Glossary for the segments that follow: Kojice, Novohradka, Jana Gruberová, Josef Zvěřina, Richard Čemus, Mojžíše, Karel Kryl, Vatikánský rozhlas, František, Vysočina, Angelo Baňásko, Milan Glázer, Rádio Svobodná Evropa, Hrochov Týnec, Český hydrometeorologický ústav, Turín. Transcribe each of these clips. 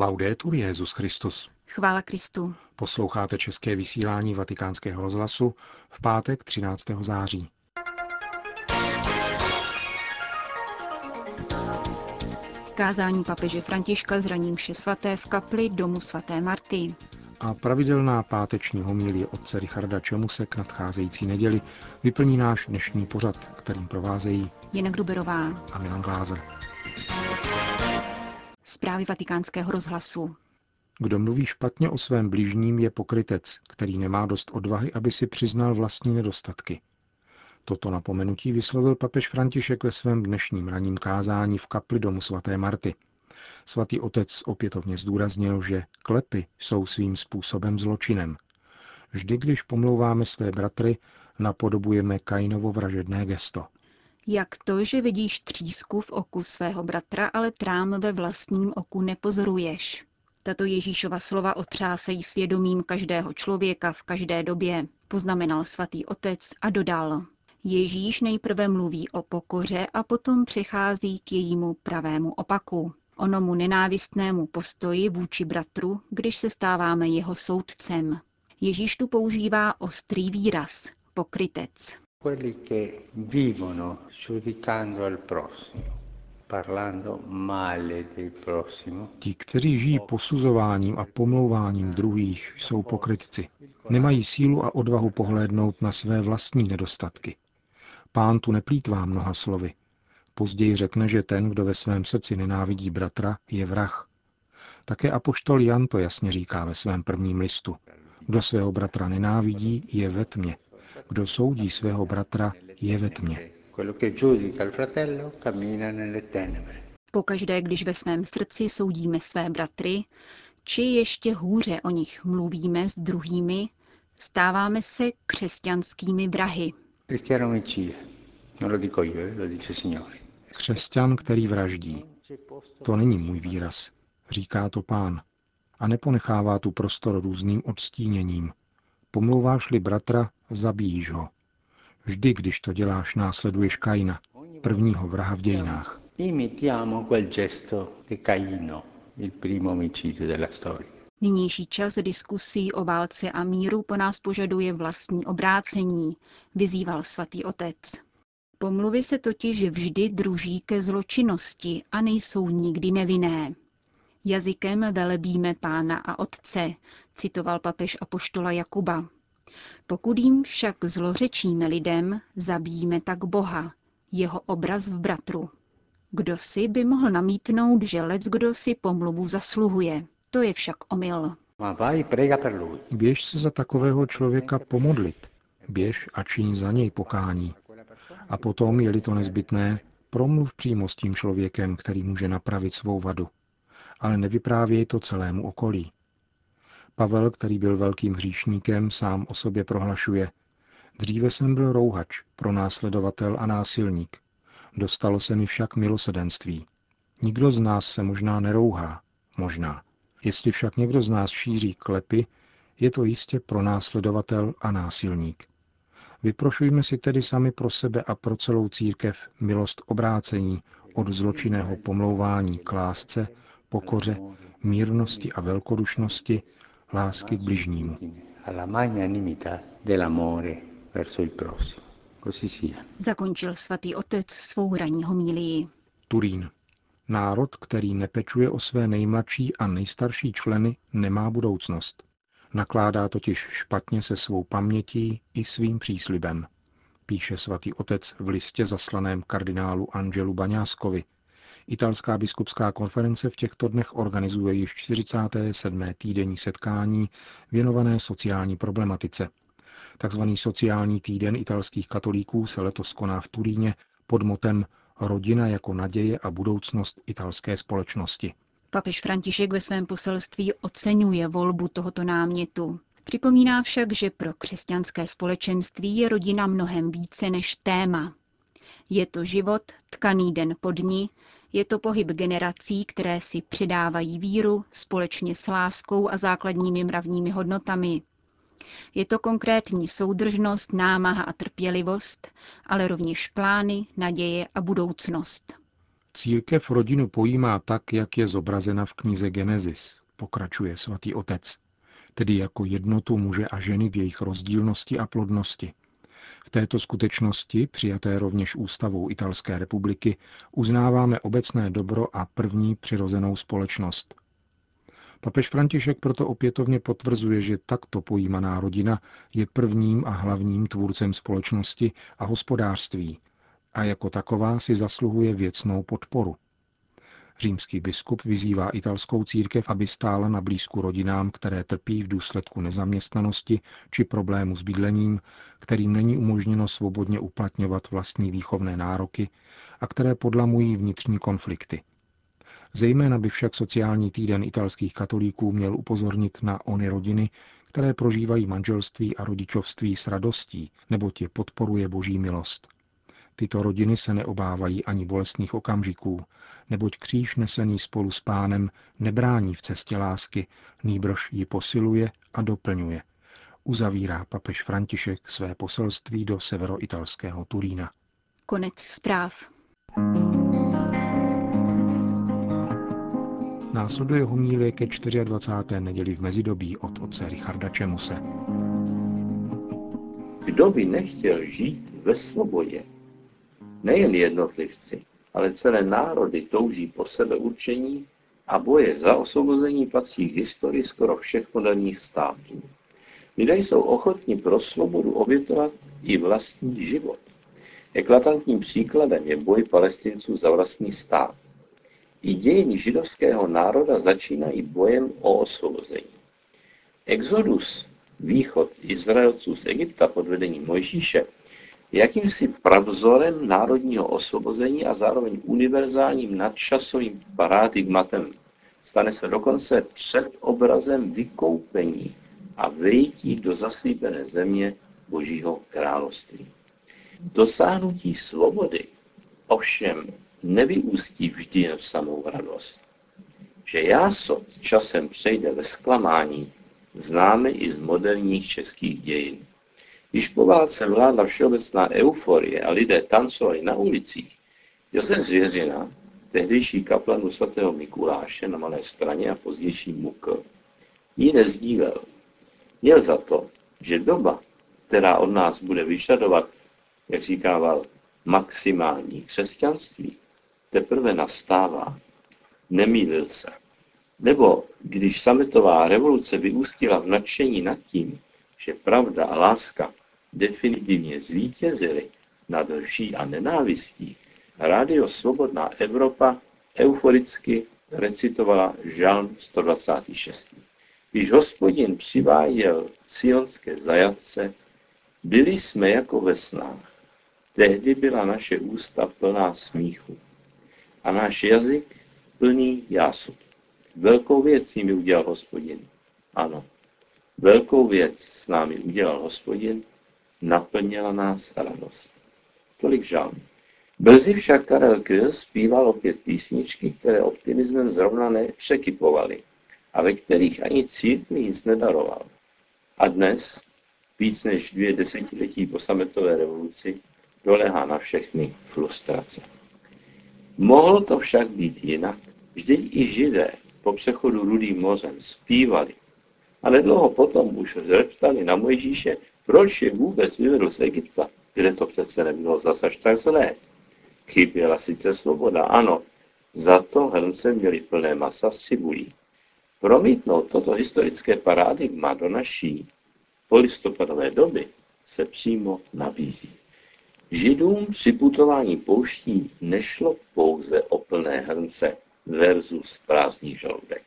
Laudetur Jesus Christus. Chvála Kristu. Posloucháte české vysílání Vatikánského rozhlasu v pátek 13. září. Kázání papeže Františka z ranní mše svaté v kapli domu svaté Marty. A pravidelná páteční homilie otce Richarda Čemuse k nadcházející neděli vyplní náš dnešní pořad, kterým provázejí Jana Gruberová a Milan Glázer. Zprávy Vatikánského rozhlasu. Kdo mluví špatně o svém bližním, je pokrytec, který nemá dost odvahy, aby si přiznal vlastní nedostatky. Toto napomenutí vyslovil papež František ve svém dnešním ranním kázání v kapli domu svaté Marty. Svatý otec opětovně zdůraznil, že klepy jsou svým způsobem zločinem. Vždy, když pomlouváme své bratry, napodobujeme Kainovo vražedné gesto. Jak to, že vidíš třísku v oku svého bratra, ale trám ve vlastním oku nepozoruješ? Tato Ježíšova slova otřásejí svědomím každého člověka v každé době, poznamenal svatý otec a dodal. Ježíš nejprve mluví o pokoře a potom přechází k jejímu pravému opaku. Onomu nenávistnému postoji vůči bratru, když se stáváme jeho soudcem. Ježíš tu používá ostrý výraz, pokrytec. Ti, kteří žijí posuzováním a pomlouváním druhých, jsou pokrytci. Nemají sílu a odvahu pohlédnout na své vlastní nedostatky. Pán tu neplýtvá mnoha slovy. Později řekne, že ten, kdo ve svém srdci nenávidí bratra, je vrah. Také apoštol Jan to jasně říká ve svém prvním listu. Kdo svého bratra nenávidí, je ve tmě. Kdo soudí svého bratra, je ve tmě. Pokaždé, když ve svém srdci soudíme své bratry, či ještě hůře o nich mluvíme s druhými, stáváme se křesťanskými vrahy. Křesťan, který vraždí. To není můj výraz, říká to Pán. A neponechává tu prostor různým odstíněním. Pomlouváš-li bratra, zabijíš ho. Vždy, když to děláš, následuješ Kaina, prvního vraha v dějinách. Nynější čas diskusí o válce a míru po nás požaduje vlastní obrácení, vyzýval svatý otec. Pomluvy se totiž vždy druží ke zločinnosti a nejsou nikdy nevinné. Jazykem velebíme Pána a Otce, citoval papež apoštola Jakuba. Pokud jim však zlořečíme lidem, zabijíme tak Boha, jeho obraz v bratru. Kdo si by mohl namítnout, že leckdo si pomluvu zasluhuje. To je však omyl. Běž se za takového člověka pomodlit. Běž a čiň za něj pokání. A potom, je-li to nezbytné, promluv přímo s tím člověkem, který může napravit svou vadu. Ale nevyprávěj to celému okolí. Pavel, který byl velkým hříšníkem, sám o sobě prohlašuje. Dříve jsem byl rouhač, pronásledovatel a násilník. Dostalo se mi však milosedenství. Nikdo z nás se možná nerouhá. Možná. Jestli však někdo z nás šíří klepy, je to jistě pronásledovatel a násilník. Vyprošujme si tedy sami pro sebe a pro celou církev milost obrácení od zločinného pomlouvání k lásce, pokoře, mírnosti a velkodušnosti, lásky k bližnímu. Zakončil svatý otec svou ranní homilii. Turín. Národ, který nepečuje o své nejmladší a nejstarší členy, nemá budoucnost. Nakládá totiž špatně se svou pamětí i svým příslibem, píše svatý otec v listě zaslaném kardinálu Angelu Baňáskovi. Italská biskupská konference v těchto dnech organizuje již 47. týdenní setkání věnované sociální problematice. Takzvaný sociální týden italských katolíků se letos koná v Turíně pod motem Rodina jako naděje a budoucnost italské společnosti. Papež František ve svém poselství oceňuje volbu tohoto námětu. Připomíná však, že pro křesťanské společenství je rodina mnohem více než téma. Je to život, tkaný den po dni, je to pohyb generací, které si předávají víru společně s láskou a základními mravními hodnotami. Je to konkrétní soudržnost, námaha a trpělivost, ale rovněž plány, naděje a budoucnost. Církev rodinu pojímá tak, jak je zobrazena v knize Genesis, pokračuje svatý otec, tedy jako jednotu muže a ženy v jejich rozdílnosti a plodnosti. V této skutečnosti, přijaté rovněž ústavou Italské republiky, uznáváme obecné dobro a první přirozenou společnost. Papež František proto opětovně potvrzuje, že takto pojímaná rodina je prvním a hlavním tvůrcem společnosti a hospodářství a jako taková si zasluhuje věcnou podporu. Římský biskup vyzývá italskou církev, aby stála na blízku rodinám, které trpí v důsledku nezaměstnanosti či problému s bydlením, kterým není umožněno svobodně uplatňovat vlastní výchovné nároky a které podlamují vnitřní konflikty. Zejména by však sociální týden italských katolíků měl upozornit na ony rodiny, které prožívají manželství a rodičovství s radostí, neboť je podporuje boží milost. Tyto rodiny se neobávají ani bolestných okamžiků, neboť kříž nesený spolu s Pánem nebrání v cestě lásky, nýbrž ji posiluje a doplňuje. Uzavírá papež František své poselství do severoitalského Turína. Konec zpráv. Následuje homilie ke 24. neděli v mezidobí od otce Richarda Čemuse. Kdo by nechtěl žít ve svobodě? Nejen jednotlivci, ale celé národy touží po sebeurčení a boje za osvobození patří k historii skoro všech moderních států. Lidé jsou ochotní pro svobodu obětovat i vlastní život. Eklatantním příkladem je boj Palestinců za vlastní stát. I dějiny židovského národa začínají bojem o osvobození. Exodus, východ Izraelců z Egypta pod vedením Mojžíše, jakýmsi pravzorem národního osvobození a zároveň univerzálním nadčasovým paradigmatem stane se dokonce předobrazem vykoupení a vejití do zaslíbené země Božího království. Dosáhnutí svobody ovšem nevyústí vždy jen v samou radost. Že jásot časem přejde ve zklamání, známe i z moderních českých dějin. Když po válce vládla všeobecná euforie a lidé tancovali na ulicích, Josef Zvěřina, tehdejší kaplan sv. Mikuláše na Malé Straně a pozdější mukl, ji nezdílel. Měl za to, že doba, která od nás bude vyžadovat, jak říkával, maximální křesťanství, teprve nastává. Nemýlil se. Nebo když sametová revoluce vyústila v nadšení nad tím, že pravda a láska definitivně zvítězily nad lží a nenávistí, Rádio Svobodná Evropa euforicky recitovala žalm 126. Když Hospodin přiváděl sionské zajatce, byli jsme jako ve snách. Tehdy byla naše ústa plná smíchu a náš jazyk plný jásu. Velkou věc s nimi udělal Hospodin. Ano. Velkou věc s námi udělal Hospodin, naplnila nás radost. Tolik žalm. Brzy však Karel Kryl zpíval opět písničky, které optimismem zrovna nepřekypovaly a ve kterých ani církvi nic nedaroval. A dnes, víc než 2 desetiletí po sametové revoluci, dolehá na všechny frustrace. Mohlo to však být jinak. Vždyť i Židé po přechodu Rudým mořem zpívali, a nedlouho potom už reptali na Mojžíše, proč je vůbec vyvedl z Egypta, kde to přece nebylo zase tak zlé. Chyběla sice svoboda, ano, za to hrnce měli plné masa s cibulí. Promítnout toto historické paradigma do naší polistopadové doby se přímo nabízí. Židům při putování pouští nešlo pouze o plné hrnce versus prázdný žaludek.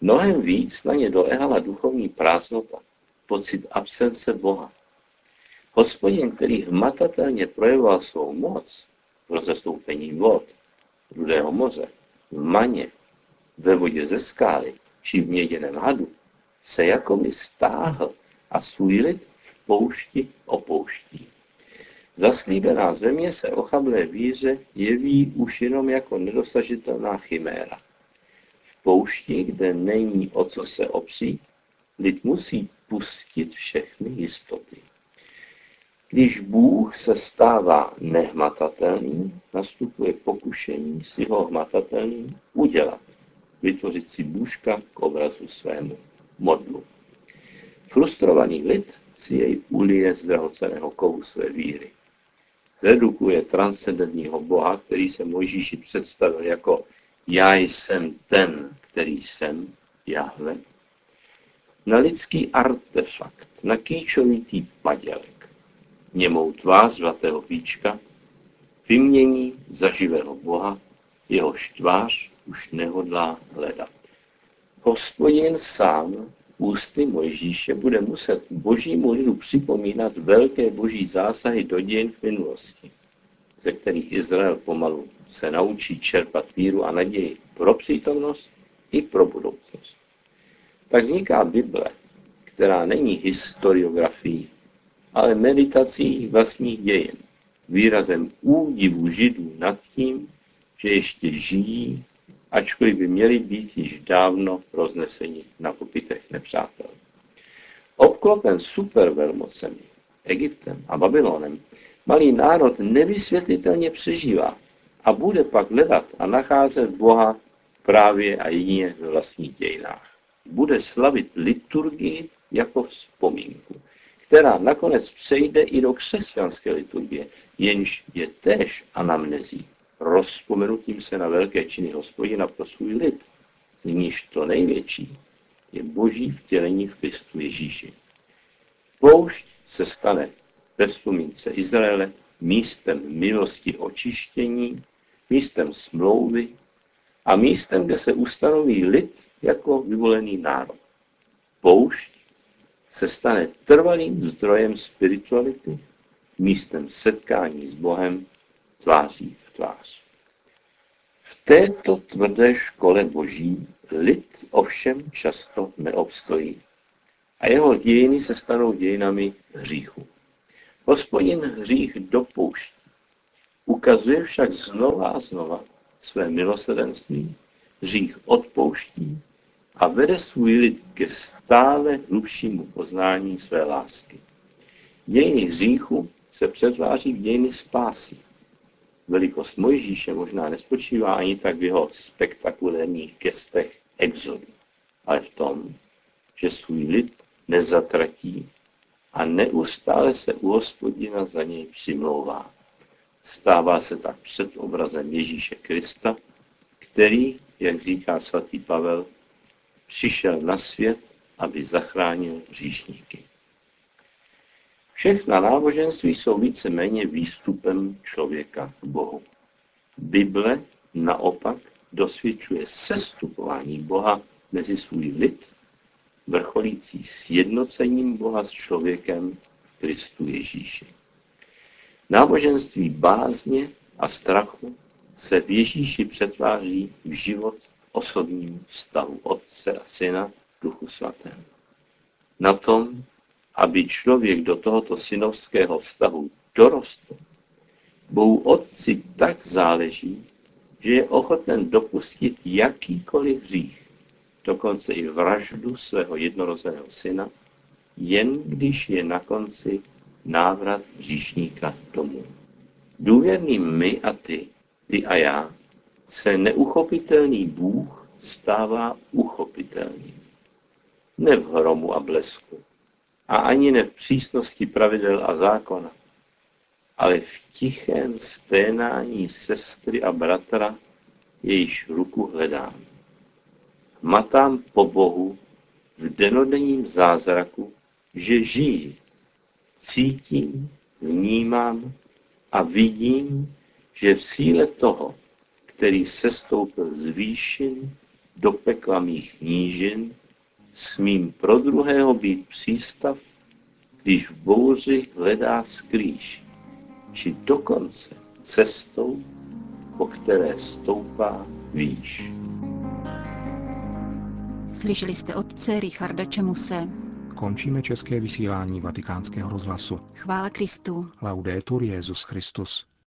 Mnohem víc na ně dolehala duchovní prázdnota, pocit absence Boha. Hospodin, který hmatatelně projevoval svou moc v rozestoupení vod, Rudého moře, v maně, ve vodě ze skály či v měděném hadu, se jakoby stáhl a svůj lid v poušti opouští. Zaslíbená země se ochablé víře jeví už jenom jako nedosažitelná chiméra. Poušti, kde není o co se opřít, lid musí pustit všechny jistoty. Když Bůh se stává nehmatatelný, nastupuje pokušení si ho hmatatelným udělat, vytvořit si bůžka k obrazu svému, modlu. Frustrovaný lid si jej ulije z drahocenného kovu své víry. Zredukuje transcendentního Boha, který se Mojžíši představil jako já jsem ten, který jsem, Jahve, na lidský artefakt, na kýčovitý padělek, němou tvář zlatého víčka, vymění za živého Boha, jehož tvář už nehodlá hledat. Hospodin sám ústy Mojžíše bude muset božímu lidu připomínat velké boží zásahy do dějin v minulosti, ze kterých Izrael pomalu se naučí čerpat víru a naději pro přítomnost i pro budoucnost. Tak vzniká Bible, která není historiografií, ale meditací vlastních dějin, výrazem údivu Židů nad tím, že ještě žijí, ačkoliv by měli být již dávno rozneseni na kopitech nepřátel. Obklopen supervelmocemi, Egyptem a Babylonem, malý národ nevysvětlitelně přežívá a bude pak hledat a nacházet Boha právě a jedině ve vlastních dějinách. Bude slavit liturgii jako vzpomínku, která nakonec přejde i do křesťanské liturgie, jenž je též anamnezí, rozpomenutím se na velké činy Hospodina pro svůj lid, z níž to největší je boží vtělení v Kristu Ježíši. Poušť se stane ve vzpomínce Izraele místem milosti očištění, místem smlouvy a místem, kde se ustanoví lid jako vyvolený národ. Poušť se stane trvalým zdrojem spirituality, místem setkání s Bohem tváří v tvář. V této tvrdé škole boží lid ovšem často neobstojí a jeho dějiny se stanou dějinami hříchu. Hospodin hřích dopouští, ukazuje však znova a znova své milosrdenství, hřích odpouští a vede svůj lid ke stále hlubšímu poznání své lásky. Dějiny hříchu se přetváří v dějiny spásy. Velikost Mojžíše možná nespočívá ani tak v jeho spektakulárních gestech exodu, ale v tom, že svůj lid nezatratí a neustále se u Hospodina za něj přimlouvá. Stává se tak před obrazem Ježíše Krista, který, jak říká svatý Pavel, přišel na svět, aby zachránil hříšníky. Všechna náboženství jsou víceméně výstupem člověka k Bohu. Bible naopak dosvědčuje sestupování Boha mezi svůj lid, vrcholící sjednocením Boha s člověkem Kristu Ježíši. Náboženství bázně a strachu se v Ježíši přetváří v život osobním vztahu Otce a Syna Duchu Svatému. Na tom, aby člověk do tohoto synovského vztahu dorostl, Bohu Otci tak záleží, že je ochoten dopustit jakýkoliv hřích, dokonce i vraždu svého jednorozeného syna, jen když je na konci návrat hříšníka domů. Důvěrný my a ty a já, se neuchopitelný Bůh stává uchopitelným. Ne v hromu a blesku, a ani ne v přísnosti pravidel a zákona, ale v tichém sténání sestry a bratra, jejíž ruku hledám. Matám po Bohu v denodenním zázraku, že žijí, cítím, vnímám a vidím, že v síle toho, který sestoupil z výšin do pekla mých nížin, smím pro druhého být přístav, když v bouři hledá skrýš, či dokonce cestou, po které stoupá výš. Slyšeli jste otce Richarda Čemuse. Končíme české vysílání Vatikánského rozhlasu. Chvála Kristu. Laudetur Jesus Christus.